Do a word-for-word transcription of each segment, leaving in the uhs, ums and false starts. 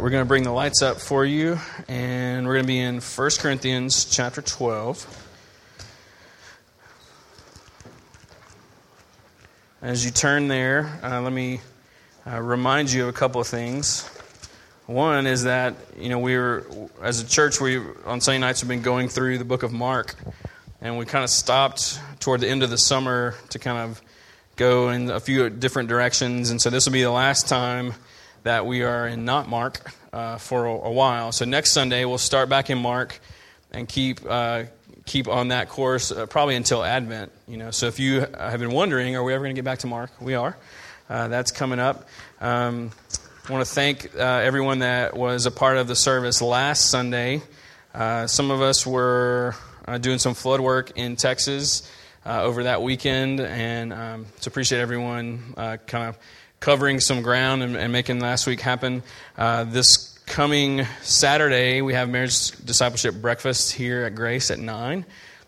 We're going to bring the lights up for you, and we're going to be in First Corinthians chapter twelve. As you turn there, uh, let me uh, remind you of a couple of things. One is that, you know, we were, as a church, we on Sunday nights we've been going through the book of Mark, and we kind of stopped toward the end of the summer to kind of go in a few different directions, and so this will be the last time that we are in not Mark uh, for a, a while. So next Sunday, we'll start back in Mark and keep uh, keep on that course uh, probably until Advent. You know, so if you have been wondering, are we ever going to get back to Mark? We are. Uh, that's coming up. Um, I want to thank uh, everyone that was a part of the service last Sunday. Uh, some of us were uh, doing some flood work in Texas uh, over that weekend, and um, to appreciate everyone uh, kind of covering some ground and, and making last week happen. Uh, this coming Saturday, we have Marriage Discipleship Breakfast here at Grace at nine.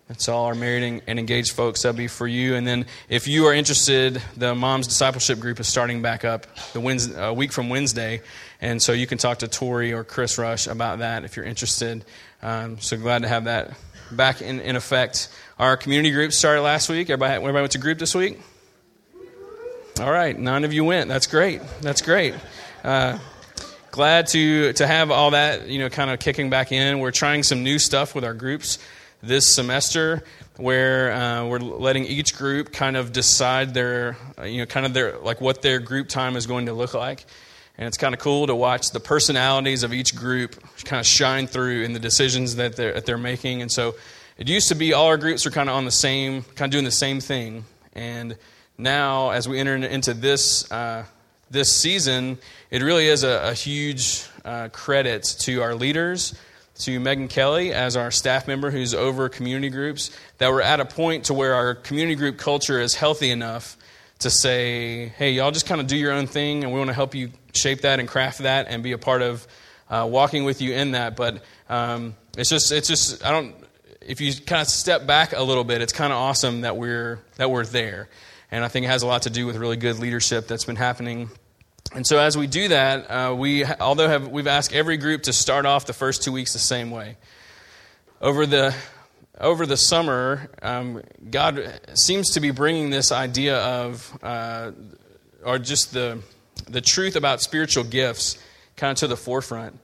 That's all our married and engaged folks. That'll be for you. And then if you are interested, the Mom's Discipleship Group is starting back up the Wednesday, a week from Wednesday. And so you can talk to Tori or Chris Rush about that if you're interested. Um, so glad to have that back in, in effect. Our community group started last week. Everybody, everybody went to group this week? All right, nine of you went. That's great. That's great. Uh, glad to to have all that, you know, kind of kicking back in. We're trying some new stuff with our groups this semester, where uh, we're letting each group kind of decide their, you know, kind of their like what their group time is going to look like, and it's kind of cool to watch the personalities of each group kind of shine through in the decisions that they're that they're making. And so, it used to be all our groups were kind of on the same, kind of doing the same thing, and now, as we enter into this uh, this season, it really is a, a huge uh, credit to our leaders, to Megyn Kelly as our staff member who's over community groups, that we're at a point to where our community group culture is healthy enough to say, hey, y'all just kind of do your own thing, and we want to help you shape that and craft that and be a part of uh, walking with you in that. But um, it's just, it's just, I don't. If you kind of step back a little bit, it's kind of awesome that we're that we're there. And I think it has a lot to do with really good leadership that's been happening. And so as we do that, uh, we although have, we've asked every group to start off the first two weeks the same way. Over the over the summer, um, God seems to be bringing this idea of, uh, or just the the truth about spiritual gifts kind of to the forefront.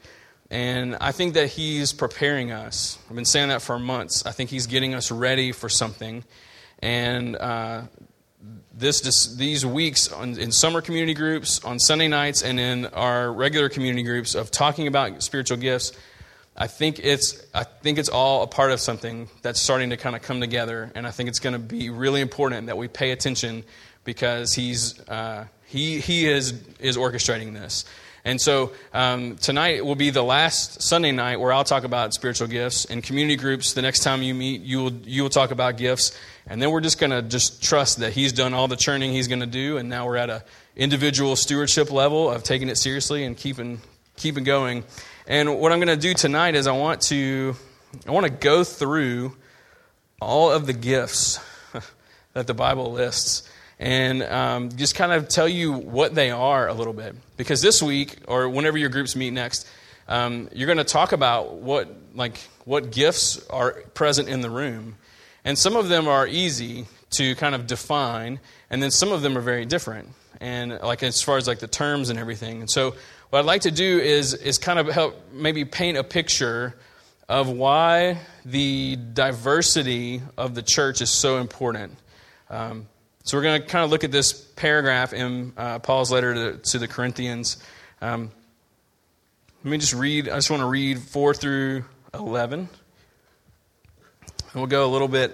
And I think that He's preparing us. I've been saying that for months. I think He's getting us ready for something. And Uh, This, this these weeks on, in summer community groups, on Sunday nights, and in our regular community groups of talking about spiritual gifts, I think it's I think it's all a part of something that's starting to kind of come together, and I think it's going to be really important that we pay attention because he's uh, he he is is orchestrating this. And so um, tonight will be the last Sunday night where I'll talk about spiritual gifts. In community groups, the next time you meet, you will you will talk about gifts. And then we're just going to just trust that He's done all the churning He's going to do. And now we're at a individual stewardship level of taking it seriously and keeping keeping going. And what I'm going to do tonight is I want to I want to go through all of the gifts that the Bible lists. And um, just kind of tell you what they are a little bit. Because this week, or whenever your groups meet next, um, you're going to talk about what like what gifts are present in the room. And some of them are easy to kind of define, and then some of them are very different. And like as far as like the terms and everything. And so what I'd like to do is is kind of help maybe paint a picture of why the diversity of the church is so important. Um So we're going to kind of look at this paragraph in uh, Paul's letter to, to the Corinthians. Um, let me just read. I just want to read four through eleven. And we'll go a little bit,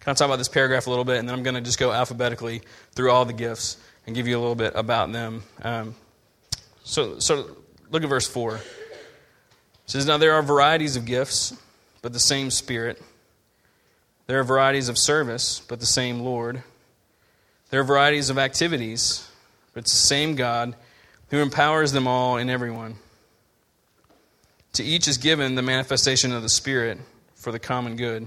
kind of talk about this paragraph a little bit, and then I'm going to just go alphabetically through all the gifts and give you a little bit about them. Um, so, so look at verse four. It says, "Now there are varieties of gifts, but the same Spirit. There are varieties of service, but the same Lord. There are varieties of activities, but it's the same God who empowers them all and everyone. To each is given the manifestation of the Spirit for the common good.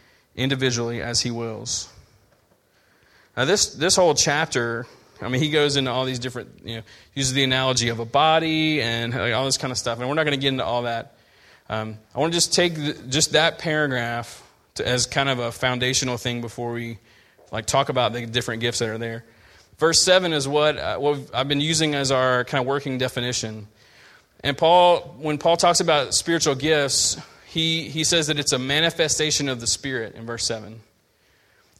individually as he wills. Now this this whole chapter, I mean, he goes into all these different, you know, uses the analogy of a body and all this kind of stuff. And we're not going to get into all that. Um, I want to just take the, just that paragraph to, as kind of a foundational thing before we like talk about the different gifts that are there. Verse seven is what, uh, what I've been using as our kind of working definition. And Paul, when Paul talks about spiritual gifts, he, he says that it's a manifestation of the Spirit in verse seven.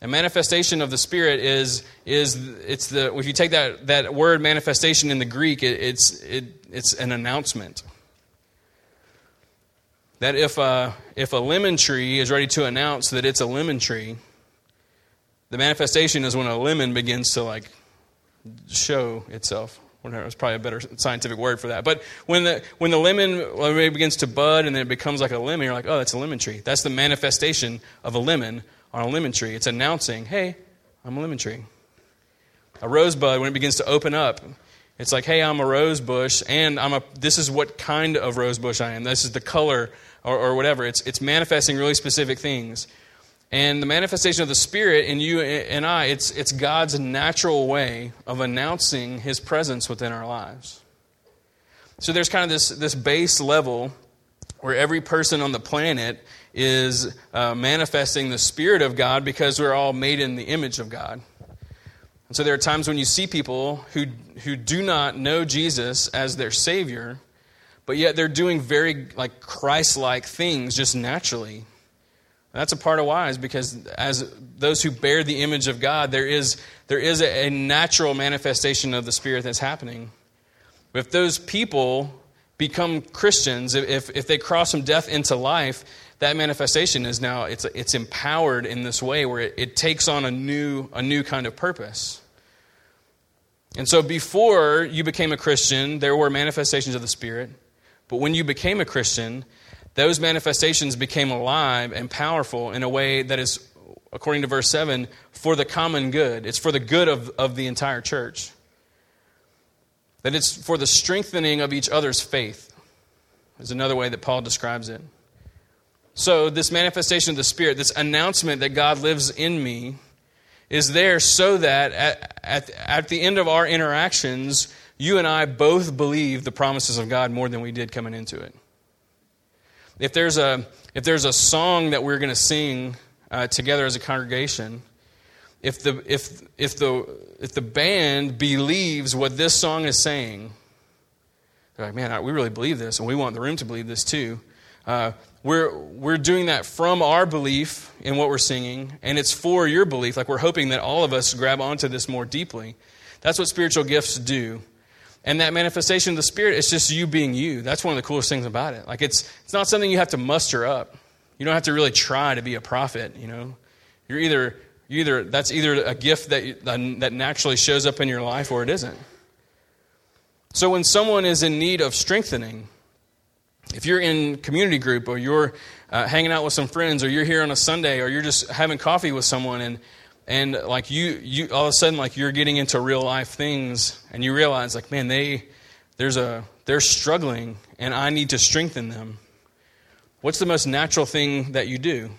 A manifestation of the Spirit is is it's the if you take that, that word manifestation in the Greek, it, it's it it's an announcement. That if a if a lemon tree is ready to announce that it's a lemon tree, the manifestation is when a lemon begins to like show itself. Whatever, it's probably a better scientific word for that. But when the when the lemon when it begins to bud and then it becomes like a lemon, you're like, oh, that's a lemon tree. That's the manifestation of a lemon on a lemon tree. It's announcing, hey, I'm a lemon tree. A rosebud, when it begins to open up, it's like, hey, I'm a rose bush, and I'm a. This is what kind of rose bush I am. This is the color, or, or whatever. It's it's manifesting really specific things, and the manifestation of the Spirit in you and I. It's it's God's natural way of announcing His presence within our lives. So there's kind of this this base level where every person on the planet is uh, manifesting the Spirit of God because we're all made in the image of God. And so there are times when you see people who who do not know Jesus as their Savior, but yet they're doing very like Christ-like things just naturally. And that's a part of why is because as those who bear the image of God, there is there is a, a natural manifestation of the Spirit that's happening. But if those people become Christians, if if they cross from death into life, that manifestation is now, it's it's empowered in this way where it, it takes on a new a new kind of purpose. And so before you became a Christian, there were manifestations of the Spirit. But when you became a Christian, those manifestations became alive and powerful in a way that is, according to verse seven, for the common good. It's for the good of, of the entire church. That it's for the strengthening of each other's faith is another way that Paul describes it. So this manifestation of the Spirit, this announcement that God lives in me, is there so that at, at, at the end of our interactions, you and I both believe the promises of God more than we did coming into it. If there's a, if there's a song that we're going to sing uh, together as a congregation, if the if if the if the band believes what this song is saying, they're like, man, we really believe this, and we want the room to believe this too. Uh, we're we're doing that from our belief in what we're singing, and it's for your belief. Like we're hoping that all of us grab onto this more deeply. That's what spiritual gifts do, and that manifestation of the Spirit is just you being you. That's one of the coolest things about it. Like it's it's not something you have to muster up. You don't have to really try to be a prophet. You know, you're either. Either that's either a gift that that naturally shows up in your life or it isn't. So when someone is in need of strengthening, if you're in community group or you're uh, hanging out with some friends or you're here on a Sunday or you're just having coffee with someone and and like you you all of a sudden like you're getting into real life things and you realize like man they there's a they're struggling and I need to strengthen them. What's the most natural thing that you do?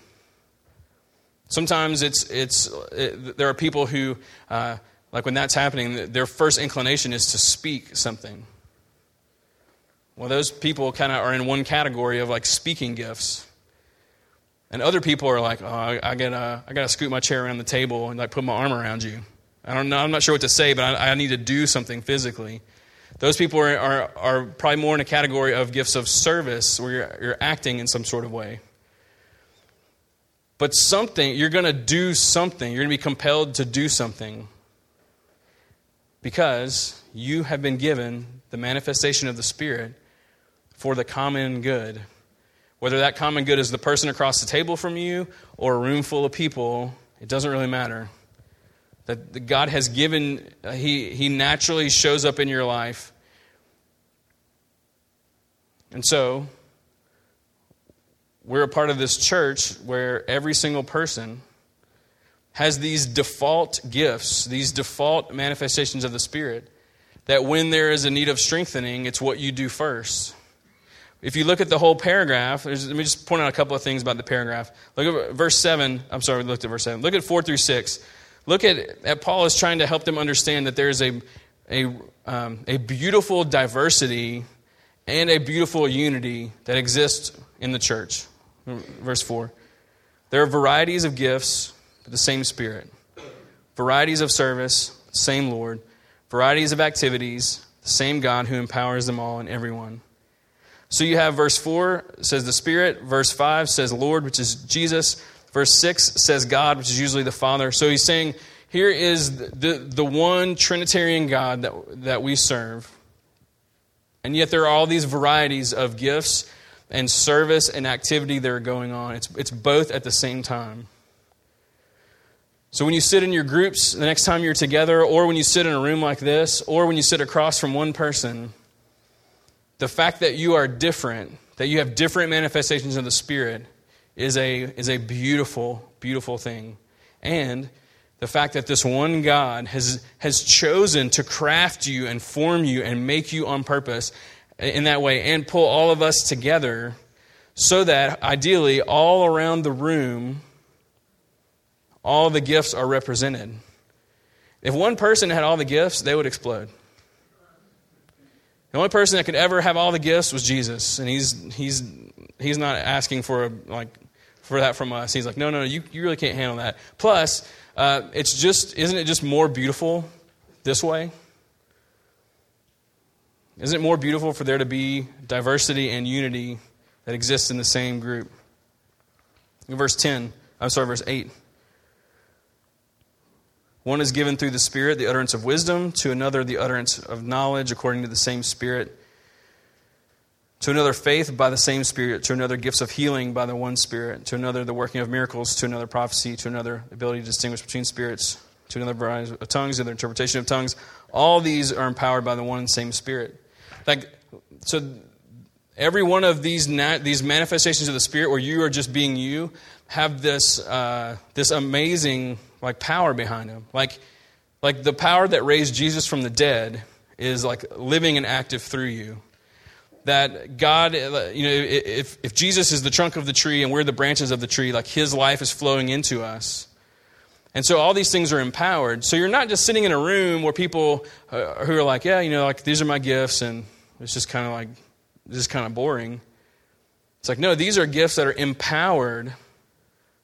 Sometimes it's it's it, there are people who uh, like when that's happening, their first inclination is to speak something. Well, those people kind of are in one category of like speaking gifts, and other people are like, oh, I, I gotta I gotta scoot my chair around the table and like put my arm around you. I don't know, I'm not sure what to say, but I, I need to do something physically. Those people are, are are probably more in a category of gifts of service, where you're, you're acting in some sort of way. But something, you're going to do something. You're going to be compelled to do something. because you have been given the manifestation of the Spirit for the common good. Whether that common good is the person across the table from you or a room full of people, it doesn't really matter. That God has given, he, he naturally shows up in your life. And so, we're a part of this church where every single person has these default gifts, these default manifestations of the Spirit, that when there is a need of strengthening, it's what you do first. If you look at the whole paragraph, let me just point out a couple of things about the paragraph. Look at verse seven. I'm sorry, we looked at verse seven. Look at four through six. Look at, at Paul is trying to help them understand that there is a a um, a beautiful diversity and a beautiful unity that exists in the church. Verse four. There are varieties of gifts, but the same Spirit. Varieties of service, same Lord. Varieties of activities, the same God who empowers them all and everyone. So you have verse four, says the Spirit. Verse five says Lord, which is Jesus. Verse six says God, which is usually the Father. So he's saying, here is the, the, the one Trinitarian God that, that we serve. And yet there are all these varieties of gifts and service and activity that are going on. It's, it's both at the same time. So when you sit in your groups the next time you're together, or when you sit in a room like this, or when you sit across from one person, the fact that you are different, that you have different manifestations of the Spirit, is a is a beautiful, beautiful thing. And the fact that this one God has has chosen to craft you and form you and make you on purpose in that way and pull all of us together so that ideally all around the room, all the gifts are represented. If one person had all the gifts, they would explode. The only person that could ever have all the gifts was Jesus, and he's he's he's not asking for a, like for that from us. He's like, no, no, you you really can't handle that. Plus, uh, it's just isn't it just more beautiful this way? Isn't it more beautiful for there to be diversity and unity that exists in the same group? In verse ten, I'm sorry, verse eight. One is given through the Spirit the utterance of wisdom, to another the utterance of knowledge according to the same Spirit, to another faith by the same Spirit, to another gifts of healing by the one Spirit, to another the working of miracles, to another prophecy, to another ability to distinguish between spirits, to another variety of tongues, another interpretation of tongues. All these are empowered by the one and same Spirit. Like, so every one of these na- these manifestations of the Spirit, where you are just being you, have this uh, this amazing like power behind them. Like, like the power that raised Jesus from the dead is like living and active through you. That God, you know, if if Jesus is the trunk of the tree and we're the branches of the tree, like his life is flowing into us. And so all these things are empowered. So you're not just sitting in a room where people uh, who are like, yeah, you know, like these are my gifts and it's just kind of like, this is kind of boring. It's like, no, these are gifts that are empowered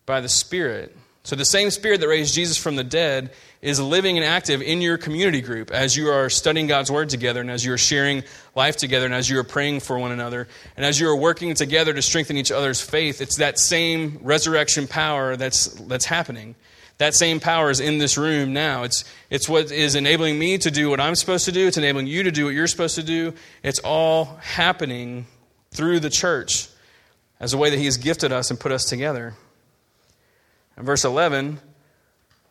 by the Spirit. So the same Spirit that raised Jesus from the dead is living and active in your community group as you are studying God's Word together and as you are sharing life together and as you are praying for one another and as you are working together to strengthen each other's faith. It's that same resurrection power that's that's happening. That same power is in this room now. It's it's what is enabling me to do what I'm supposed to do. It's enabling you to do what you're supposed to do. It's all happening through the church as a way that he has gifted us and put us together. And verse eleven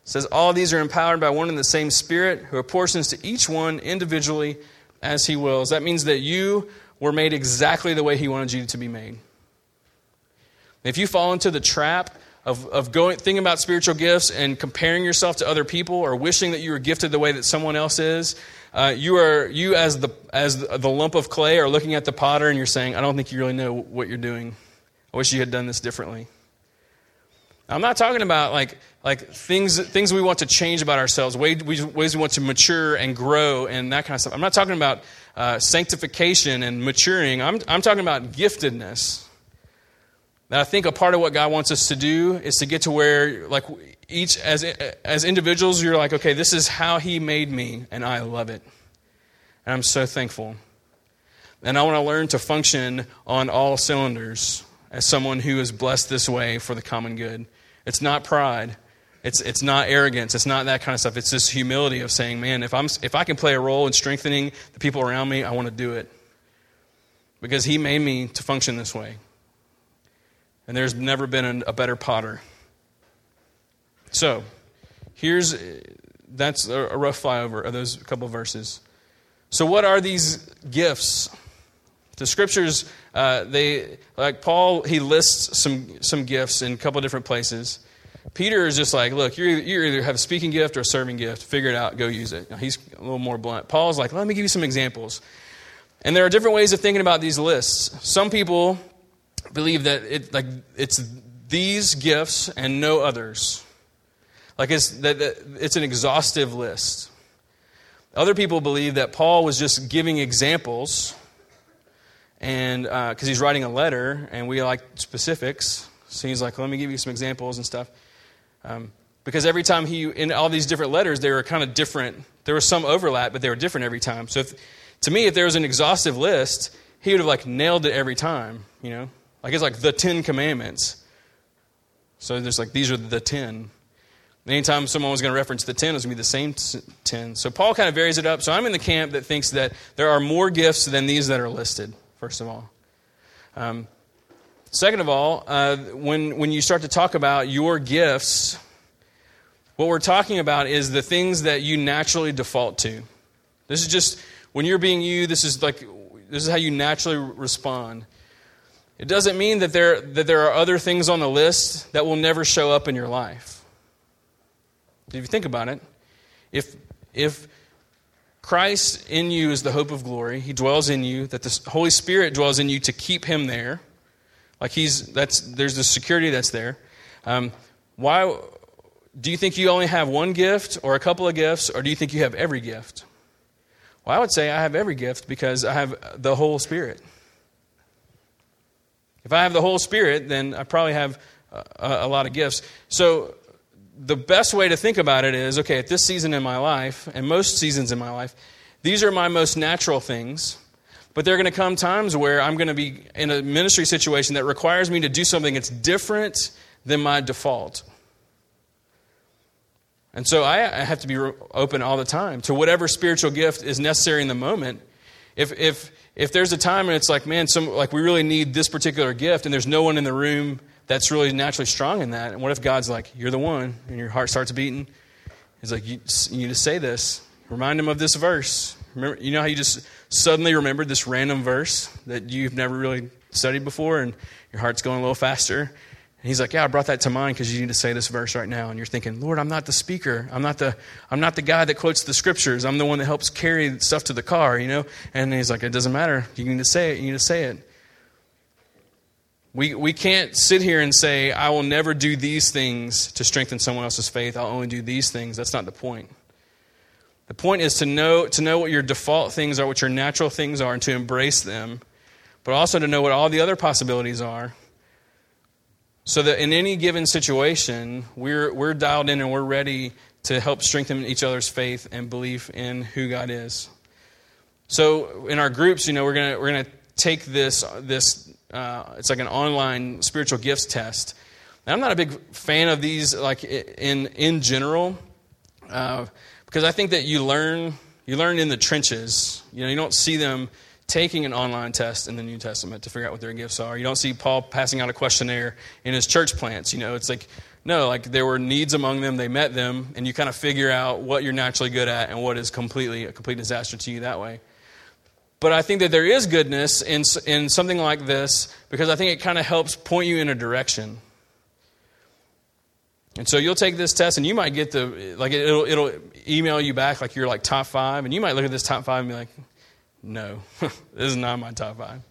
says, all these are empowered by one and the same Spirit who apportions to each one individually as he wills. That means that you were made exactly the way he wanted you to be made. If you fall into the trap of, of going thinking about spiritual gifts and comparing yourself to other people or wishing that you were gifted the way that someone else is, uh, you are you as the as the lump of clay are looking at the potter and you're saying, I don't think you really know what you're doing. I wish you had done this differently. I'm not talking about like like things things we want to change about ourselves, ways we, ways we want to mature and grow and that kind of stuff. I'm not talking about uh, sanctification and maturing. I'm I'm talking about giftedness. Now, I think a part of what God wants us to do is to get to where like each as as individuals, you're like, okay, this is how He made me, and I love it, and I'm so thankful, and I want to learn to function on all cylinders as someone who is blessed this way for the common good. It's not pride. It's it's not arrogance. It's not that kind of stuff. It's this humility of saying, man, if I'm if I can play a role in strengthening the people around me, I want to do it. Because he made me to function this way. And there's never been a better potter. So, here's, that's a rough flyover of those couple verses. So what are these gifts? The scriptures, uh, they like Paul, he lists some some gifts in a couple different places. Peter is just like, look, you you either have a speaking gift or a serving gift. Figure it out. Go use it. Now, he's a little more blunt. Paul's like, let me give you some examples. And there are different ways of thinking about these lists. Some people believe that it like it's these gifts and no others. Like it's that it's an exhaustive list. Other people believe that Paul was just giving examples, and because uh, he's writing a letter, and we like specifics, so he's like, "Let me give you some examples and stuff." Um, because every time he in all these different letters, they were kind of different. There was some overlap, but they were different every time. So, if, to me, if there was an exhaustive list, he would have like nailed it every time. You know, like it's like the Ten Commandments. So there's like these are the ten. Anytime someone was going to reference the ten, it was going to be the same ten. So Paul kind of varies it up. So I'm in the camp that thinks that there are more gifts than these that are listed, first of all. Um, second of all, uh, when, when you start to talk about your gifts, what we're talking about is the things that you naturally default to. This is just, when you're being you, this is like this is how you naturally respond. It doesn't mean that there that there are other things on the list that will never show up in your life. If you think about it, if if Christ in you is the hope of glory, he dwells in you, that the Holy Spirit dwells in you to keep him there, like he's that's there's the security that's there. Um, why do you think you only have one gift or a couple of gifts, or do you think you have every gift? Well, I would say I have every gift because I have the whole Spirit. If I have the whole Spirit, then I probably have a, a lot of gifts. So the best way to think about it is, okay, at this season in my life, and most seasons in my life, these are my most natural things, but there are going to come times where I'm going to be in a ministry situation that requires me to do something that's different than my default. And so I have to be open all the time to whatever spiritual gift is necessary in the moment. If if if there's a time and it's like, man, some like we really need this particular gift and there's no one in the room that's really naturally strong in that. And what if God's like, you're the one, and your heart starts beating? He's like, you, you need to say this. Remind him of this verse. Remember, you know how you just suddenly remembered this random verse that you've never really studied before, and your heart's going a little faster? And he's like, yeah, I brought that to mind because you need to say this verse right now. And you're thinking, Lord, I'm not the speaker. I'm not the I'm not the guy that quotes the scriptures. I'm the one that helps carry stuff to the car, you know? And he's like, it doesn't matter. You need to say it. You need to say it. We we can't sit here and say, I will never do these things to strengthen someone else's faith. I'll only do these things. That's not the point. The point is to know to know what your default things are, what your natural things are, and to embrace them, but also to know what all the other possibilities are, so that in any given situation, we're we're dialed in and we're ready to help strengthen each other's faith and belief in who God is. So in our groups, you know, we're gonna we're gonna take this this. Uh, it's like an online spiritual gifts test. And I'm not a big fan of these, like in in general, uh, because I think that you learn you learn in the trenches. You know, you don't see them taking an online test in the New Testament to figure out what their gifts are. You don't see Paul passing out a questionnaire in his church plants. You know, it's like no, like there were needs among them, they met them, and you kind of figure out what you're naturally good at and what is completely a complete disaster to you that way. But I think that there is goodness in in something like this because I think it kind of helps point you in a direction. And so you'll take this test and you might get the, like it'll it'll email you back like you're like top five. And you might look at this top five and be like, no, this is not my top five.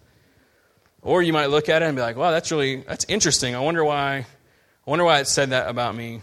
Or you might look at it and be like, wow, that's really, that's interesting. I wonder why, I wonder why it said that about me.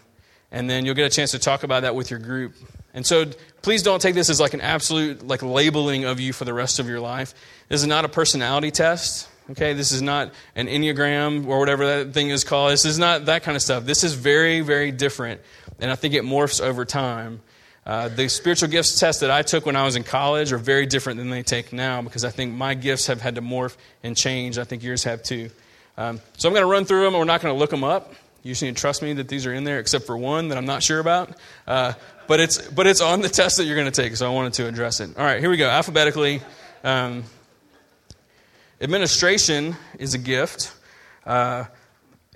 And then you'll get a chance to talk about that with your group. And so please don't take this as like an absolute like labeling of you for the rest of your life. This is not a personality test, okay? This is not an Enneagram or whatever that thing is called. This is not that kind of stuff. This is very, very different, and I think it morphs over time. Uh, the spiritual gifts test that I took when I was in college are very different than they take now because I think my gifts have had to morph and change. I think yours have too. Um, so I'm going to run through them, and we're not going to look them up. You just need to trust me that these are in there, except for one that I'm not sure about. Uh, but it's but it's on the test that you're going to take, so I wanted to address it. All right, here we go. Alphabetically, um, administration is a gift. Uh,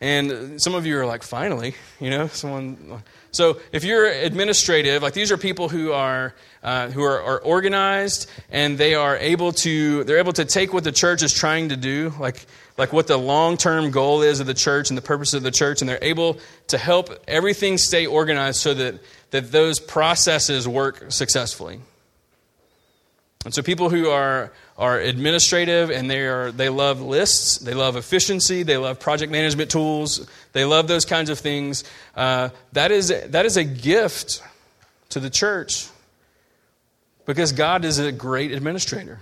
and some of you are like, finally, you know, someone. So if you're administrative, like these are people who are uh, who are, are organized, and they are able to they're able to take what the church is trying to do, like. like what the long-term goal is of the church and the purpose of the church, and they're able to help everything stay organized so that, that those processes work successfully. And so people who are are administrative and they are they love lists, they love efficiency, they love project management tools, they love those kinds of things. Uh, that is that is a gift to the church because God is a great administrator.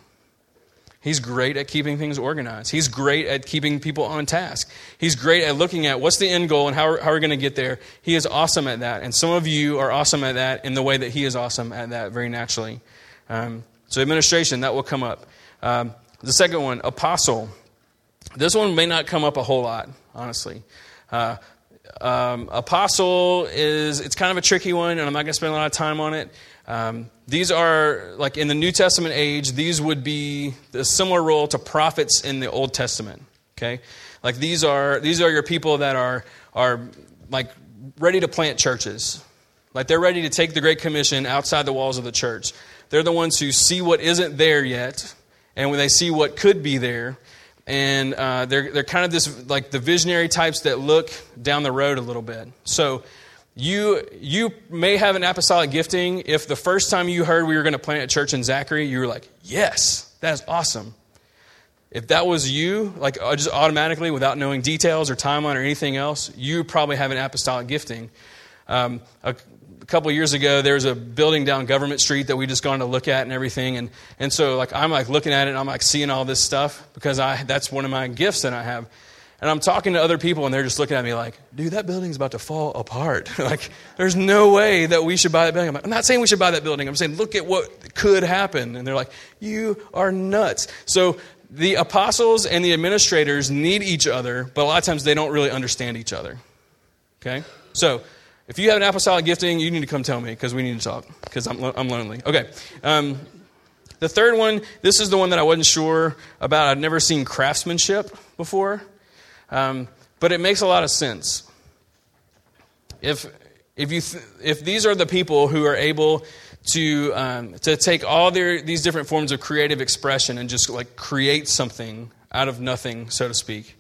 He's great at keeping things organized. He's great at keeping people on task. He's great at looking at what's the end goal and how are, how are we going to get there. He is awesome at that. And some of you are awesome at that in the way that he is awesome at that very naturally. Um, so administration, that will come up. Um, the second one, apostle. This one may not come up a whole lot, honestly. Uh, um, apostle is, it's kind of a tricky one, and I'm not going to spend a lot of time on it. Um, these are, like in the New Testament age, these would be a similar role to prophets in the Old Testament, okay? Like these are these are your people that are are like ready to plant churches. Like they're ready to take the Great Commission outside the walls of the church. They're the ones who see what isn't there yet, and when they see what could be there, and uh, they're they're kind of this like the visionary types that look down the road a little bit. So You you may have an apostolic gifting if the first time you heard we were going to plant a church in Zachary, you were like, yes, that's awesome. If that was you, like just automatically without knowing details or timeline or anything else, you probably have an apostolic gifting. Um, a, a couple years ago, there was a building down Government Street that we just gone to look at and everything. And and so like I'm like looking at it and I'm like seeing all this stuff because I that's one of my gifts that I have. And I'm talking to other people, and they're just looking at me like, dude, that building's about to fall apart. Like, there's no way that we should buy that building. I'm like, I'm not saying we should buy that building. I'm saying, look at what could happen. And they're like, you are nuts. So the apostles and the administrators need each other, but a lot of times they don't really understand each other. Okay? So if you have an apostolic gifting, you need to come tell me, because we need to talk, because I'm, lo- I'm lonely. Okay. Um, the third one, this is the one that I wasn't sure about. I've never seen craftsmanship before. Um, but it makes a lot of sense. If if you th- if these are the people who are able to um, to take all their these different forms of creative expression and just like create something out of nothing, so to speak,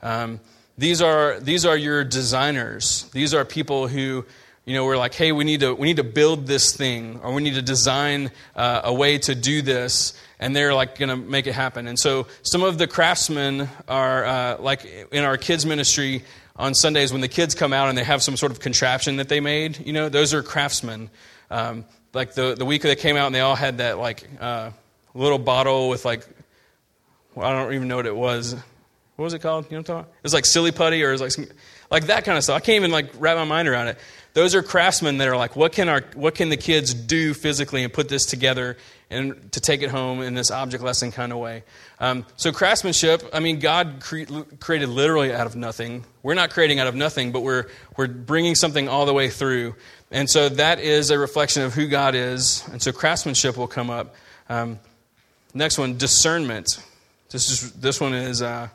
um, these are these are your designers. These are people who you know we're like, hey, we need to we need to build this thing, or we need to design uh, a way to do this. And they're like going to make it happen. And so some of the craftsmen are uh, like in our kids ministry on Sundays when the kids come out and they have some sort of contraption that they made. You know, those are craftsmen. Um, like the the week they came out and they all had that like uh, little bottle with like well, I don't even know what it was. What was it called? You know what I'm talking about? It's like silly putty or it's like some, like that kind of stuff. I can't even like wrap my mind around it. Those are craftsmen that are like, what can our what can the kids do physically and put this together and to take it home in this object lesson kind of way. Um, so craftsmanship, I mean, God cre- created literally out of nothing. We're not creating out of nothing, but we're we're bringing something all the way through. And so that is a reflection of who God is. And so craftsmanship will come up. Um, next one, discernment. This is this one is, uh,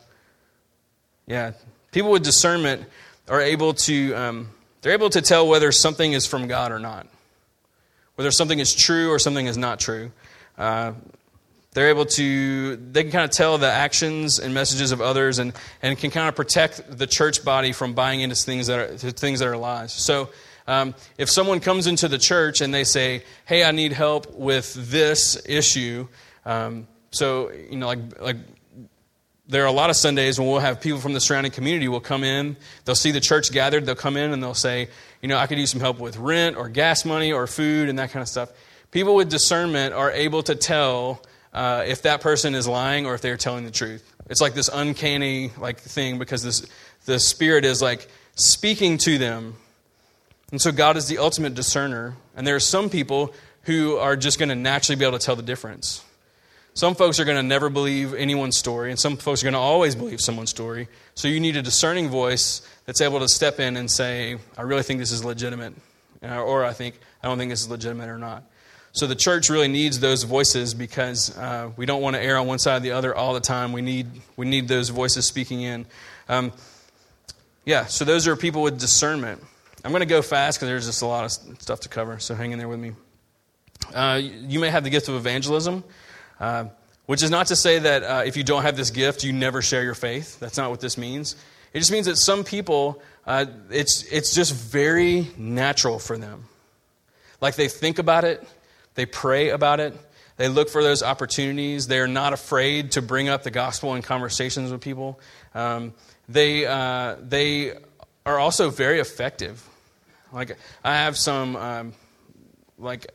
yeah, people with discernment are able to. Um, They're able to tell whether something is from God or not, whether something is true or something is not true. Uh, they're able to, they can kind of tell the actions and messages of others, and, and can kind of protect the church body from buying into things that are things that are lies. So um, if someone comes into the church and they say, "Hey, I need help with this issue," um, so you know, like like. There are a lot of Sundays when we'll have people from the surrounding community will come in. They'll see the church gathered. They'll come in and they'll say, you know, I could use some help with rent or gas money or food and that kind of stuff. People with discernment are able to tell uh, if that person is lying or if they're telling the truth. It's like this uncanny like thing because this the Spirit is like speaking to them. And so God is the ultimate discerner. And there are some people who are just going to naturally be able to tell the difference. Some folks are going to never believe anyone's story, and some folks are going to always believe someone's story. So you need a discerning voice that's able to step in and say, I really think this is legitimate, or I think I don't think this is legitimate or not. So the church really needs those voices because uh, we don't want to err on one side or the other all the time. We need we need those voices speaking in. Um, yeah, so those are people with discernment. I'm going to go fast because there's just a lot of stuff to cover, so hang in there with me. Uh, you may have the gift of evangelism, uh, which is not to say that uh, if you don't have this gift, you never share your faith. That's not what this means. It just means that some people, uh, it's it's just very natural for them. Like they think about it. They pray about it. They look for those opportunities. They are not afraid to bring up the gospel in conversations with people. Um, they uh, they are also very effective. Like I have some um, like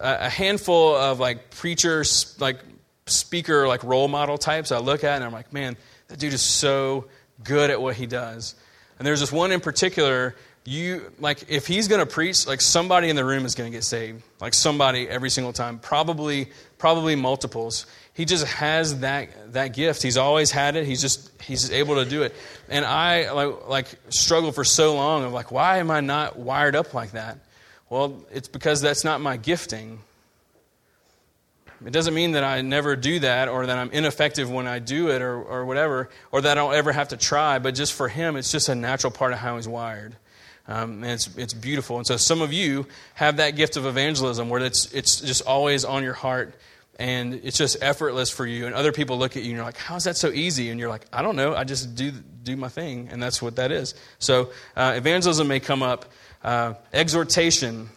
a handful of like preachers, like speaker, like role model types. I look at and I'm like, man, that dude is so good at what he does. And there's this one in particular. You like if he's going to preach, like somebody in the room is going to get saved, like somebody every single time, probably probably multiples. He just has that that gift. He's always had it. He's just he's just able to do it. And I like like struggled for so long of like, why am I not wired up like that? Well, it's because that's not my gifting. It doesn't mean that I never do that or that I'm ineffective when I do it or or whatever, or that I don't ever have to try. But just for him, it's just a natural part of how he's wired. Um, and it's it's beautiful. And so some of you have that gift of evangelism where it's it's just always on your heart and it's just effortless for you. And other people look at you and you're like, how is that so easy? And you're like, I don't know. I just do do my thing. And that's what that is. So uh, evangelism may come up. Uh, exhortation.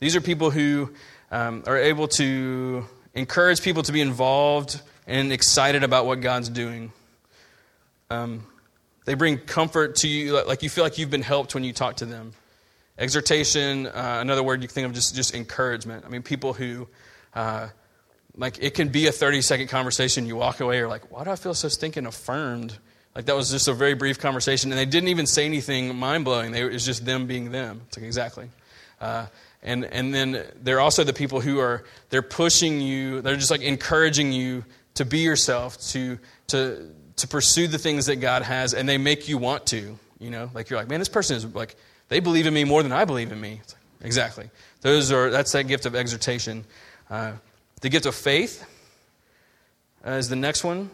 These are people who um, are able to encourage people to be involved and excited about what God's doing. Um They bring comfort to you, like you feel like you've been helped when you talk to them. Exhortation, uh, another word you can think of, just, just encouragement. I mean, people who, uh, like, it can be a thirty-second conversation. You walk away, you're like, why do I feel so stinking affirmed? Like, that was just a very brief conversation, and they didn't even say anything mind-blowing. They, it was just them being them. It's like, exactly. Uh, and and then they're also the people who are, they're pushing you, they're just, like, encouraging you to be yourself, to to... to pursue the things that God has, and they make you want to, you know, like you're like, man, this person is like, they believe in me more than I believe in me. It's like, exactly. Those are, that's that gift of exhortation. Uh, the gift of faith uh, is the next one.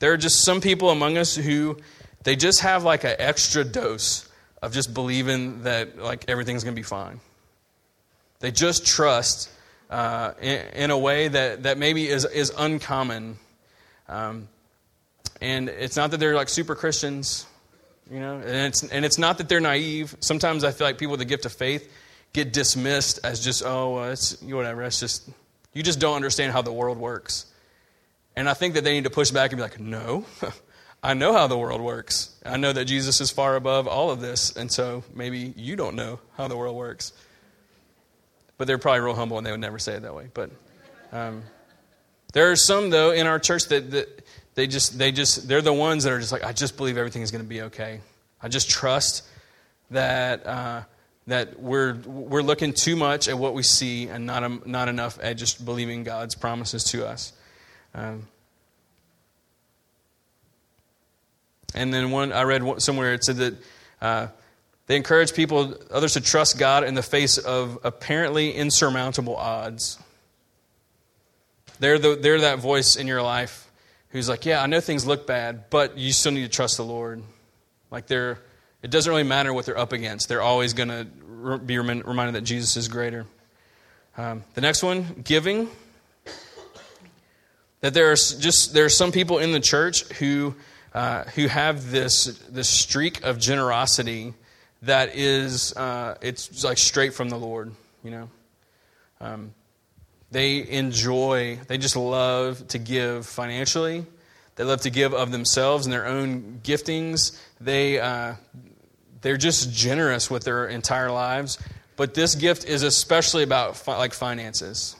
There are just some people among us who, they just have like an extra dose of just believing that like everything's going to be fine. They just trust uh, in, in a way that, that maybe is, is uncommon. Um, And it's not that they're like super Christians, you know, and it's and it's not that they're naive. Sometimes I feel like people with the gift of faith get dismissed as just, oh, well, it's whatever. It's just, you just don't understand how the world works. And I think that they need to push back and be like, no, I know how the world works. I know that Jesus is far above all of this. And so maybe you don't know how the world works. But they're probably real humble and they would never say it that way. But um, there are some, though, in our church that... that They just, they just, they're the ones that are just like, I just believe everything is going to be okay. I just trust that uh, that we're we're looking too much at what we see and not um, not enough at just believing God's promises to us. Um, and then one I read somewhere it said that uh, they encourage people others to trust God in the face of apparently insurmountable odds. They're the they're that voice in your life. Who's like, yeah, I know things look bad, but you still need to trust the Lord. Like they're, it doesn't really matter what they're up against. They're always going to re- be rem- reminded that Jesus is greater. Um, the next one, giving. That there are just there are some people in the church who uh, who have this this streak of generosity that is uh, it's like straight from the Lord. You know. Um, They enjoy, they just love to give financially. They love to give of themselves and their own giftings. They, uh, they're just generous with their entire lives. But this gift is especially about fi- like finances.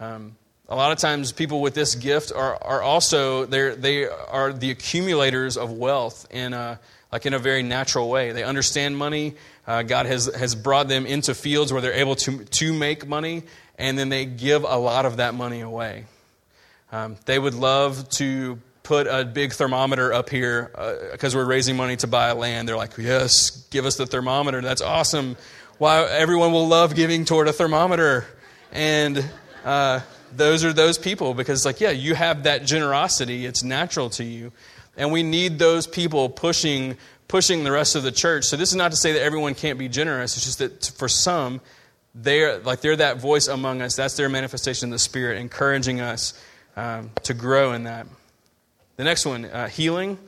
Um, a lot of times people with this gift are, are also, they're, they are the accumulators of wealth in a, like in a very natural way. They understand money. Uh, God has, has brought them into fields where they're able to, to make money, and then they give a lot of that money away. Um, they would love to put a big thermometer up here because uh, we're raising money to buy land. They're like, yes, give us the thermometer. That's awesome. Why, everyone will love giving toward a thermometer. And uh, those are those people because, like, yeah, you have that generosity. It's natural to you. And we need those people pushing pushing the rest of the church. So this is not to say that everyone can't be generous. It's just that for some, they're like they're that voice among us. That's their manifestation of the Spirit, encouraging us um, to grow in that. The next one, uh, healing.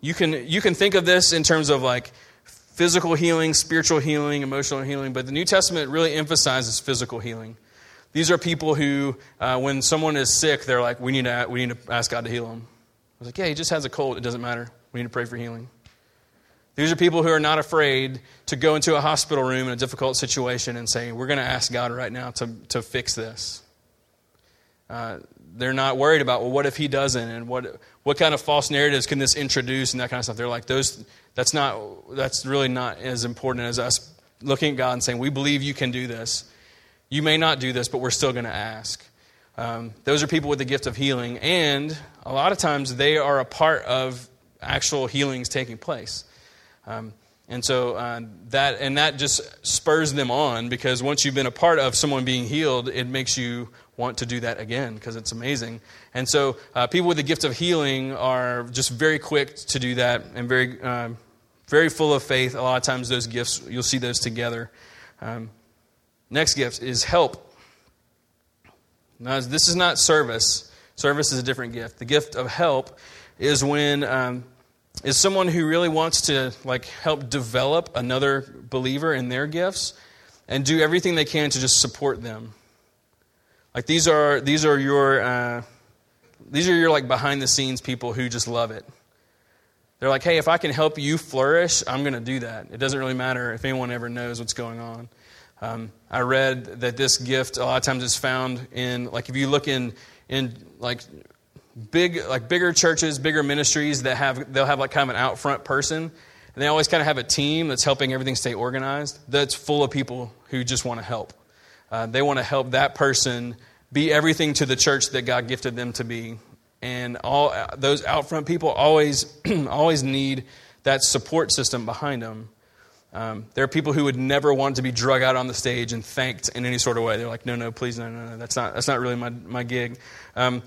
You can you can think of this in terms of like physical healing, spiritual healing, emotional healing, but the New Testament really emphasizes physical healing. These are people who, uh, when someone is sick, they're like, we need to we need to ask God to heal them. I was like, yeah, he just has a cold. It doesn't matter. We need to pray for healing. These are people who are not afraid to go into a hospital room in a difficult situation and say, we're going to ask God right now to, to fix this. Uh, they're not worried about, well, what if he doesn't? And what what kind of false narratives can this introduce and that kind of stuff? They're like, those. that's not that's really not as important as us looking at God and saying, we believe you can do this. You may not do this, but we're still going to ask. Um, those are people with the gift of healing. And a lot of times they are a part of actual healings taking place. Um, and so uh, that and that just spurs them on, because once you've been a part of someone being healed, it makes you want to do that again because it's amazing. And so uh, people with the gift of healing are just very quick to do that and very, uh, very full of faith. A lot of times those gifts, you'll see those together. Um, next gift is help. Now, this is not service. Service is a different gift. The gift of help is when... Um, is someone who really wants to like help develop another believer in their gifts and do everything they can to just support them. Like these are these are your uh, these are your like behind the scenes people who just love it. They're like, hey, if I can help you flourish, I'm going to do that. It doesn't really matter if anyone ever knows what's going on. Um, I read that this gift a lot of times is found in like if you look in in like. Big, like bigger churches, bigger ministries that have, they'll have like kind of an out front person, and they always kind of have a team that's helping everything stay organized. That's full of people who just want to help. Uh, they want to help that person be everything to the church that God gifted them to be. And all those out front people always, always need that support system behind them. Um, there are people who would never want to be drug out on the stage and thanked in any sort of way. They're like, no, no, please, no, no, no. That's not, that's not really my my gig. Um,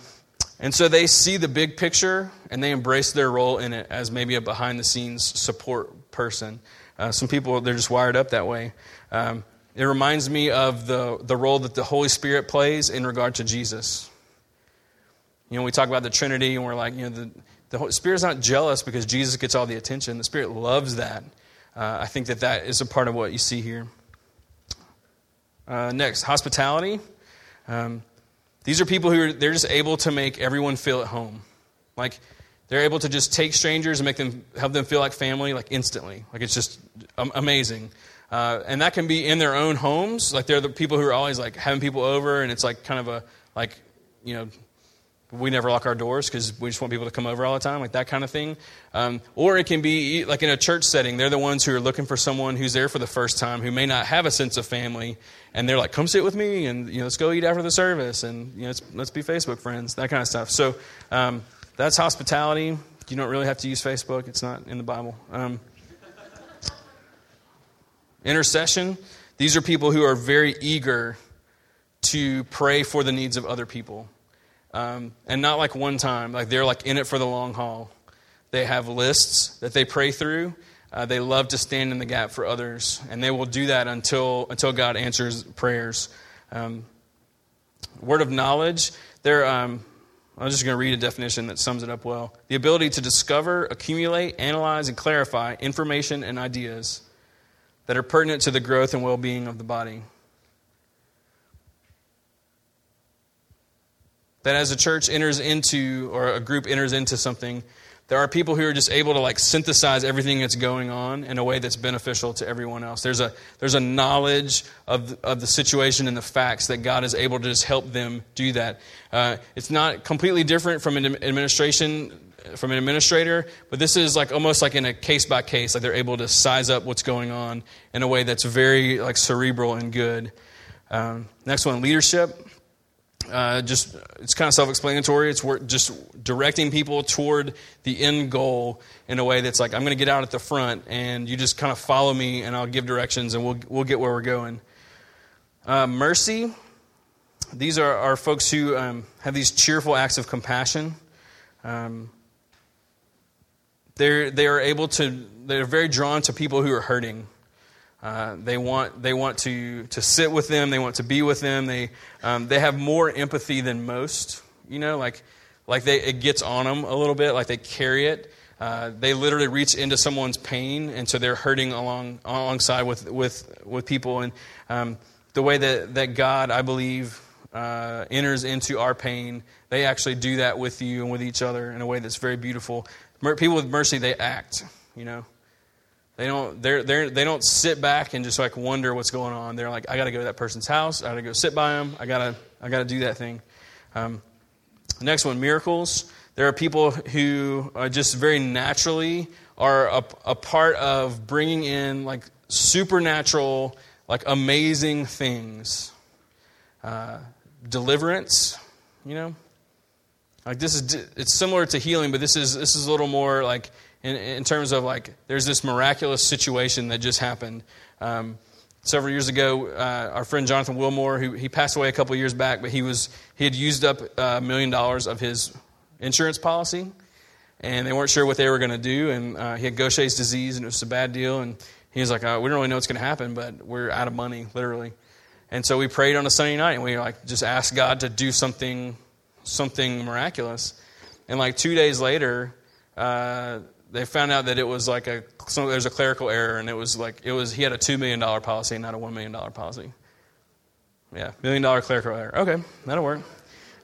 And so they see the big picture, and they embrace their role in it as maybe a behind-the-scenes support person. Uh, some people, they're just wired up that way. Um, it reminds me of the, the role that the Holy Spirit plays in regard to Jesus. You know, we talk about the Trinity, and we're like, you know, the, the Holy Spirit's not jealous because Jesus gets all the attention. The Spirit loves that. Uh, I think that that is a part of what you see here. Uh, next, hospitality. Um These are people who are, they're just able to make everyone feel at home. Like, they're able to just take strangers and make them, help them feel like family, like instantly. Like, it's just amazing. Uh, and that can be in their own homes. Like, they're the people who are always, like, having people over, and it's, like, kind of a, like, you know, we never lock our doors because we just want people to come over all the time, like that kind of thing. Um, or it can be, like, in a church setting, they're the ones who are looking for someone who's there for the first time, who may not have a sense of family. And they're like, come sit with me, and you know, let's go eat after the service, and you know, let's, let's be Facebook friends, that kind of stuff. So um, that's hospitality. You don't really have to use Facebook. It's not in the Bible. Um, intercession. These are people who are very eager to pray for the needs of other people. Um, and not like one time. Like they're like in it for the long haul. They have lists that they pray through. Uh, they love to stand in the gap for others, and they will do that until until God answers prayers. Um, word of knowledge. They're, um, I'm just going to read a definition that sums it up well. The ability to discover, accumulate, analyze, and clarify information and ideas that are pertinent to the growth and well-being of the body. That as a church enters into, or a group enters into something, There are people who are just able to like synthesize everything that's going on in a way that's beneficial to everyone else. There's a there's a knowledge of, of the situation and the facts that God is able to just help them do that. Uh, it's not completely different from an administration from an administrator, but this is like almost like in a case by case. Like they're able to size up what's going on in a way that's very like cerebral and good. Um, next one, leadership. Uh, just it's kind of self-explanatory. It's work, just directing people toward the end goal in a way that's like, I'm going to get out at the front, and you just kind of follow me, and I'll give directions, and we'll we'll get where we're going. Uh, mercy. These are, are folks who um, have these cheerful acts of compassion. Um, they they are able to. They're very drawn to people who are hurting. Uh, they want they want to, to sit with them. They want to be with them. They um, they have more empathy than most. You know, like like they it gets on them a little bit. Like they carry it. Uh, they literally reach into someone's pain, and so they're hurting along alongside with with, with people. And um, the way that that God, I believe, uh, enters into our pain, they actually do that with you and with each other in a way that's very beautiful. People with mercy, they act. You know. They don't. They're. They they don't sit back and just like wonder what's going on. They're like, I got to go to that person's house. I got to go sit by them. I gotta. I gotta do that thing. Um, next one, miracles. There are people who are just very naturally are a, a part of bringing in like supernatural, like amazing things. Uh, deliverance, you know. Like this is. It's similar to healing, but this is this is a little more like. In, in terms of like, there's this miraculous situation that just happened um, several years ago. Uh, our friend Jonathan Wilmore, who he passed away a couple years back, but he was he had used up a million dollars of his insurance policy, and they weren't sure what they were going to do. And uh, he had Gaucher's disease, and it was a bad deal. And he was like, oh, we don't really know what's going to happen, but we're out of money, literally. And so we prayed on a Sunday night, and we like just asked God to do something something miraculous. And like two days later. Uh, They found out that it was like a some, there's a clerical error, and it was like it was he had a two million dollar policy, not a one million dollar policy. Yeah, million dollar clerical error. Okay, that'll work.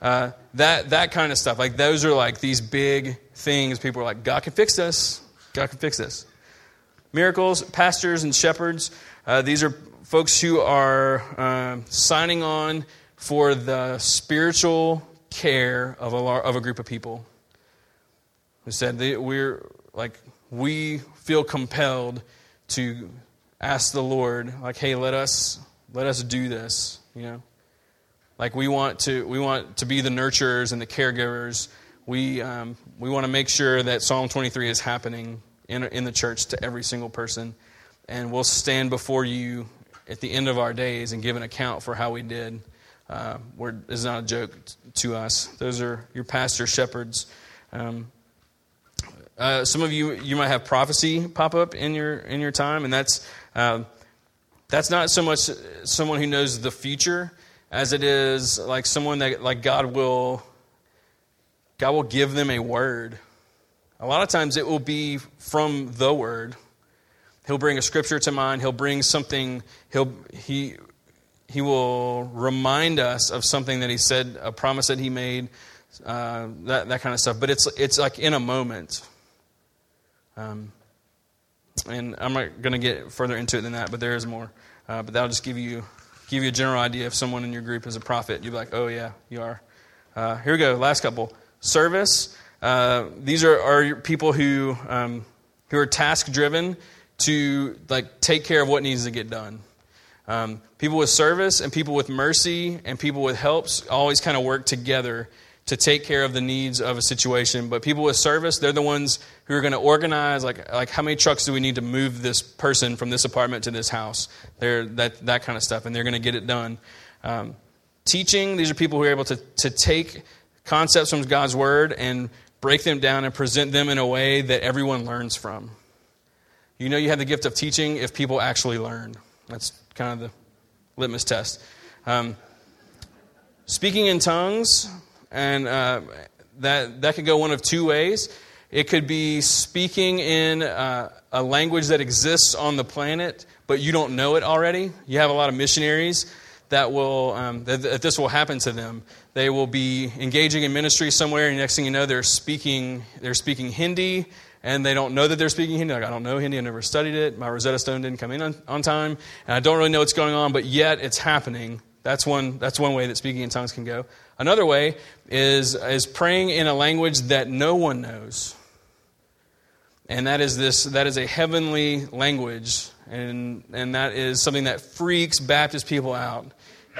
Uh, that that kind of stuff, like those are like these big things. People are like, God can fix this. God can fix this. Miracles, pastors, and shepherds. Uh, these are folks who are uh, signing on for the spiritual care of a of a group of people. We said they, we're. Like, we feel compelled to ask the Lord, like, hey, let us let us do this, you know? Like, we want to we want to be the nurturers and the caregivers. We um, we want to make sure that Psalm twenty three is happening in in the church to every single person. And we'll stand before you at the end of our days and give an account for how we did. Uh, we're, it's not a joke to us. Those are your pastor, shepherds. Um Uh, some of you, you might have prophecy pop up in your in your time, and that's uh, that's not so much someone who knows the future as it is like someone that like God will God will give them a word. A lot of times it will be from the word. He'll bring a scripture to mind. He'll bring something. He'll he he will remind us of something that he said, a promise that he made, uh, that that kind of stuff. But it's it's like in a moment. Um, and I'm not going to get further into it than that, but there is more. Uh, but that'll just give you give you a general idea. If someone in your group is a prophet, you'll be like, oh yeah, you are. Uh, here we go, last couple. Service. Uh, these are, are people who um, who are task-driven to like take care of what needs to get done. Um, people with service and people with mercy and people with helps always kind of work together to take care of the needs of a situation. But people with service, they're the ones who are going to organize, like, like how many trucks do we need to move this person from this apartment to this house? They're that that kind of stuff, and they're going to get it done. Um, teaching, these are people who are able to, to take concepts from God's Word and break them down and present them in a way that everyone learns from. You know you have the gift of teaching if people actually learn. That's kind of the litmus test. Um, speaking in tongues... And uh, that that could go one of two ways. It could be speaking in uh, a language that exists on the planet, but you don't know it already. You have a lot of missionaries that will um, that, that this will happen to them. They will be engaging in ministry somewhere, and next thing you know, they're speaking they're speaking Hindi, and they don't know that they're speaking Hindi. Like, I don't know Hindi. I never studied it. My Rosetta Stone didn't come in on, on time, and I don't really know what's going on. But yet, it's happening. That's one. That's one way that speaking in tongues can go. Another way is is praying in a language that no one knows, and that is this. That is a heavenly language. And and that is something that freaks Baptist people out.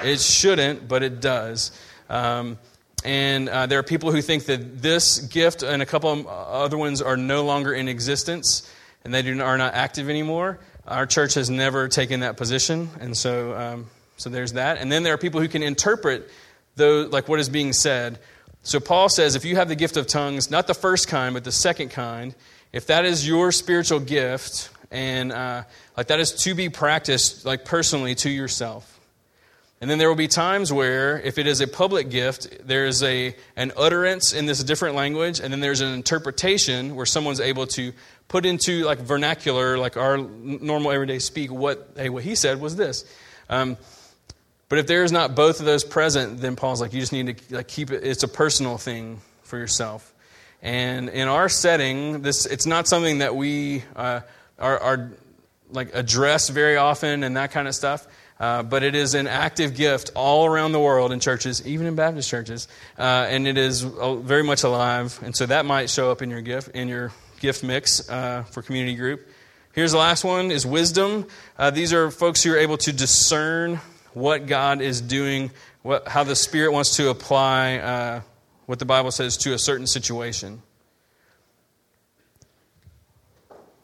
It shouldn't, but it does. Um, and uh, there are people who think that this gift and a couple of other ones are no longer in existence, and they do, are not active anymore. Our church has never taken that position, and so um, so there's that. And then there are people who can interpret the, like what is being said. So Paul says, if you have the gift of tongues, not the first kind, but the second kind, if that is your spiritual gift. And uh, like that is to be practiced, like personally to yourself. And then there will be times where, if it is a public gift, there is a an utterance in this different language, and then there's an interpretation where someone's able to put into like vernacular, like our normal everyday speak, what hey, what he said was this. Um, but if there is not both of those present, then Paul's like, you just need to like keep it. It's a personal thing for yourself. And in our setting, this it's not something that we. Uh, Are, are like addressed very often and that kind of stuff, uh, but it is an active gift all around the world in churches, even in Baptist churches, uh, and it is very much alive. And so that might show up in your gift in your gift mix uh, for community group. Here's the last one: is wisdom. Uh, these are folks who are able to discern what God is doing, what how the Spirit wants to apply uh, what the Bible says to a certain situation.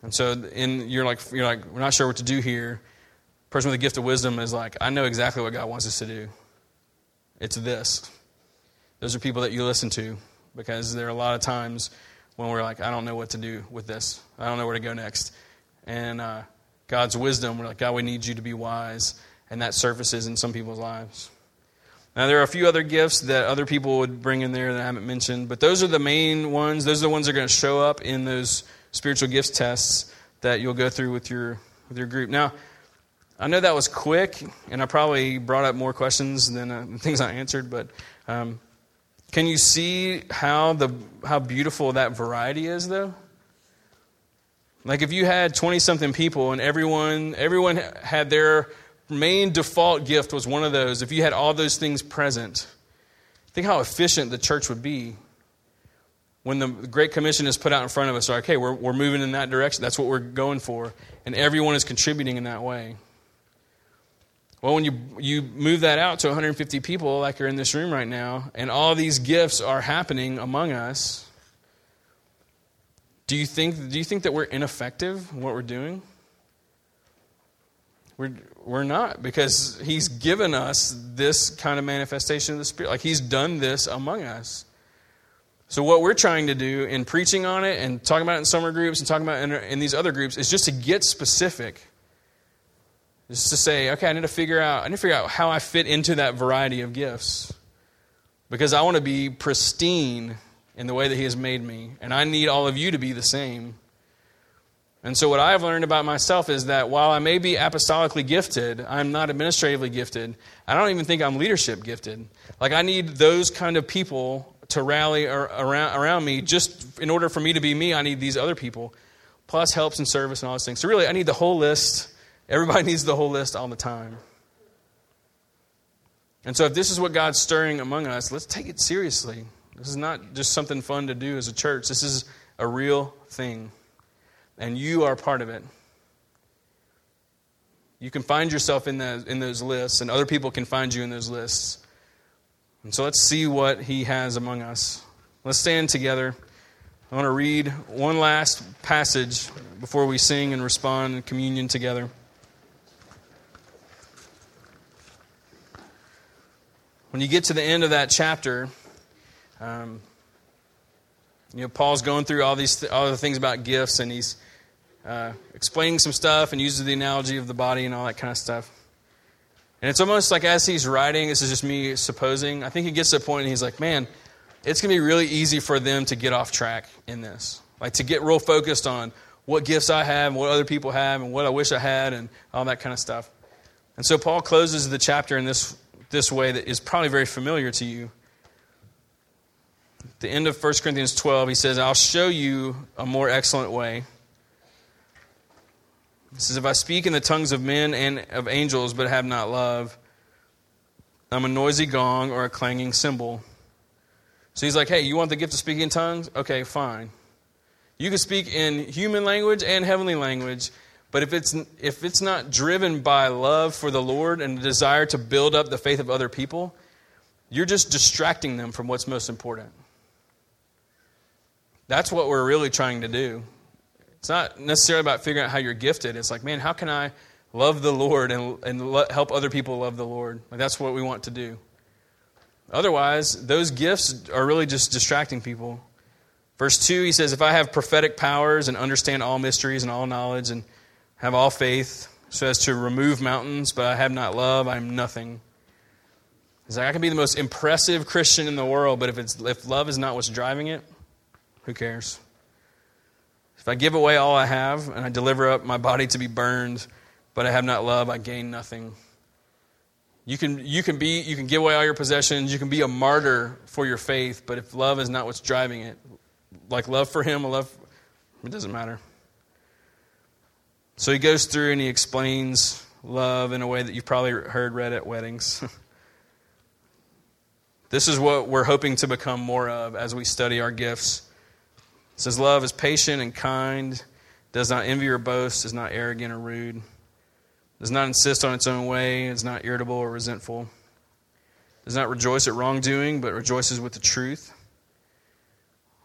And so, in you're like you're like we're not sure what to do here. Person with a gift of wisdom is like, I know exactly what God wants us to do. It's this. Those are people that you listen to, because there are a lot of times when we're like, I don't know what to do with this. I don't know where to go next. And uh, God's wisdom, we're like, God, we need you to be wise, and that surfaces in some people's lives. Now, there are a few other gifts that other people would bring in there that I haven't mentioned, but those are the main ones. Those are the ones that are going to show up in those spiritual gifts tests that you'll go through with your with your group. Now, I know that was quick, and I probably brought up more questions than uh, things I answered. But um, can you see how the how beautiful that variety is, though? Like, if you had twenty-something people, and everyone everyone had their main default gift was one of those. If you had all those things present, think how efficient the church would be. When the Great Commission is put out in front of us, like, hey, we're we're moving in that direction. That's what we're going for, and everyone is contributing in that way. Well, when you you move that out to one hundred fifty people, like are in this room right now, and all these gifts are happening among us, do you think do you think that we're ineffective in what we're doing? We're we're not, because He's given us this kind of manifestation of the Spirit. Like, He's done this among us. So what we're trying to do in preaching on it and talking about it in summer groups and talking about it in, in these other groups is just to get specific. Just to say, okay, I need to figure out I need to figure out how I fit into that variety of gifts, because I want to be pristine in the way that He has made me, and I need all of you to be the same. And so what I've learned about myself is that while I may be apostolically gifted, I'm not administratively gifted. I don't even think I'm leadership gifted. Like, I need those kind of people to rally around around me. Just in order for me to be me, I need these other people, plus helps and service and all those things. So really, I need the whole list. Everybody needs the whole list all the time. And so if this is what God's stirring among us, let's take it seriously. This is not just something fun to do as a church. This is a real thing, and you are part of it. You can find yourself in the, in those lists, and other people can find you in those lists. And so let's see what He has among us. Let's stand together. I want to read one last passage before we sing and respond in communion together. When you get to the end of that chapter, um, you know, Paul's going through all these th- all the things about gifts, and he's uh, explaining some stuff and uses the analogy of the body and all that kind of stuff. And it's almost like as he's writing, this is just me supposing, I think he gets to a point and he's like, man, it's going to be really easy for them to get off track in this. Like, to get real focused on what gifts I have and what other people have and what I wish I had and all that kind of stuff. And so Paul closes the chapter in this, this way that is probably very familiar to you. At the end of First Corinthians twelve, he says, I'll show you a more excellent way. He says, if I speak in the tongues of men and of angels, but have not love, I'm a noisy gong or a clanging cymbal. So he's like, hey, you want the gift of speaking in tongues? Okay, fine. You can speak in human language and heavenly language, but if it's if it's not driven by love for the Lord and a desire to build up the faith of other people, you're just distracting them from what's most important. That's what we're really trying to do. It's not necessarily about figuring out how you're gifted. It's like, man, how can I love the Lord and, and lo- help other people love the Lord? Like, that's what we want to do. Otherwise, those gifts are really just distracting people. Verse two, he says, if I have prophetic powers and understand all mysteries and all knowledge and have all faith so as to remove mountains, but I have not love, I am nothing. He's like, I can be the most impressive Christian in the world, but if it's if love is not what's driving it, who cares? If I give away all I have and I deliver up my body to be burned, but I have not love, I gain nothing. You can you can be you can give away all your possessions, you can be a martyr for your faith, but if love is not what's driving it, like love for him, a love it doesn't matter. So he goes through and he explains love in a way that you've probably heard read at weddings. This is what we're hoping to become more of as we study our gifts. It says, love is patient and kind, does not envy or boast, is not arrogant or rude, does not insist on its own way, is not irritable or resentful, does not rejoice at wrongdoing, but rejoices with the truth.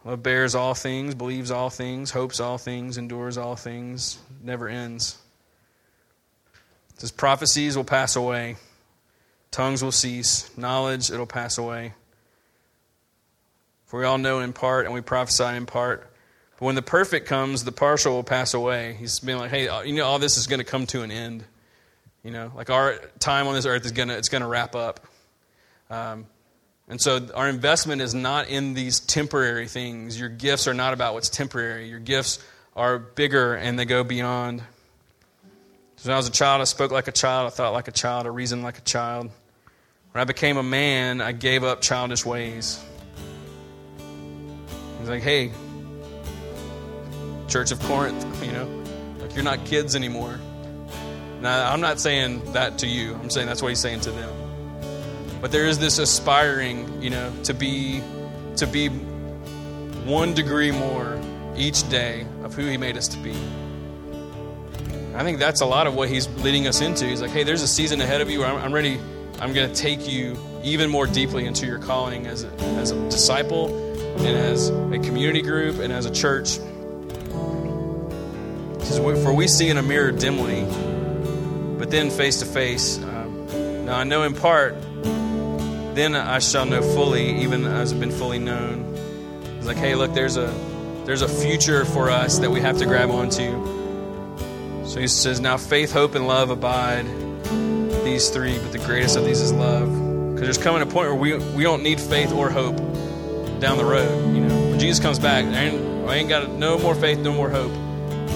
Love bears all things, believes all things, hopes all things, endures all things, never ends. It says, prophecies will pass away, tongues will cease, knowledge, it'll pass away. For we all know in part, and we prophesy in part. But when the perfect comes, the partial will pass away. He's being like, hey, you know, all this is going to come to an end. You know, like our time on this earth is going to, it's going to wrap up. Um, and so our investment is not in these temporary things. Your gifts are not about what's temporary. Your gifts are bigger and they go beyond. So when I was a child, I spoke like a child, I thought like a child, I reasoned like a child. When I became a man, I gave up childish ways. He's like, hey, Church of Corinth, you know, like you're not kids anymore. Now, I'm not saying that to you. I'm saying that's what he's saying to them. But there is this aspiring, you know, to be, to be one degree more each day of who he made us to be. I think that's a lot of what he's leading us into. He's like, hey, there's a season ahead of you where I'm, I'm ready. I'm going to take you even more deeply into your calling as a, as a disciple and as a community group and as a church. For we see in a mirror dimly, but then face to face. Um, now I know in part, then I shall know fully, even as I've been fully known. It's like, hey, look, there's a there's a future for us that we have to grab onto. So he says, now faith, hope, and love abide, these three, but the greatest of these is love. Because there's coming a point where we we don't need faith or hope down the road. You know, when Jesus comes back, I ain't, I ain't got no more faith, no more hope.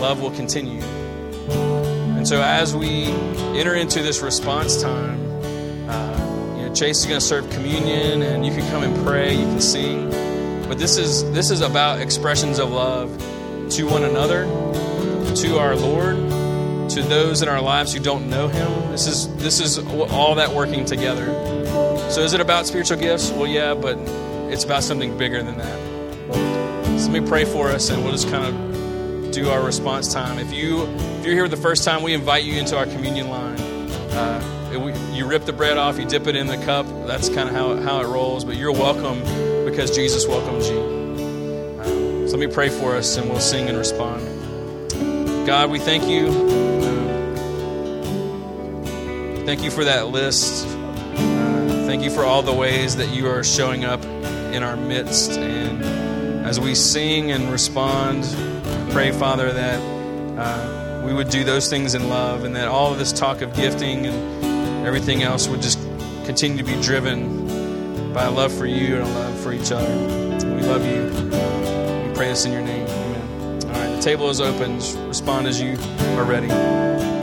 Love will continue. And so as we enter into this response time, uh, you know, Chase is going to serve communion, and you can come and pray, you can sing. But this is this is about expressions of love to one another, to our Lord, to those in our lives who don't know Him. This is this is all that working together. So is it about spiritual gifts? Well, yeah, but it's about something bigger than that. So let me pray for us, and we'll just kind of do our response time. If you if you're here the first time, we invite you into our communion line. Uh, it, we, you rip the bread off, you dip it in the cup. That's kind of how how it rolls. But you're welcome because Jesus welcomes you. Um, so let me pray for us, and we'll sing and respond. God, we thank you. Um, thank you for that list. Uh, thank you for all the ways that you are showing up in our midst, and as we sing and respond. Pray, Father, that uh, we would do those things in love, and that all of this talk of gifting and everything else would just continue to be driven by a love for you and a love for each other. We love you. We pray this in your name. Amen. All right, the table is open. Just respond as you are ready.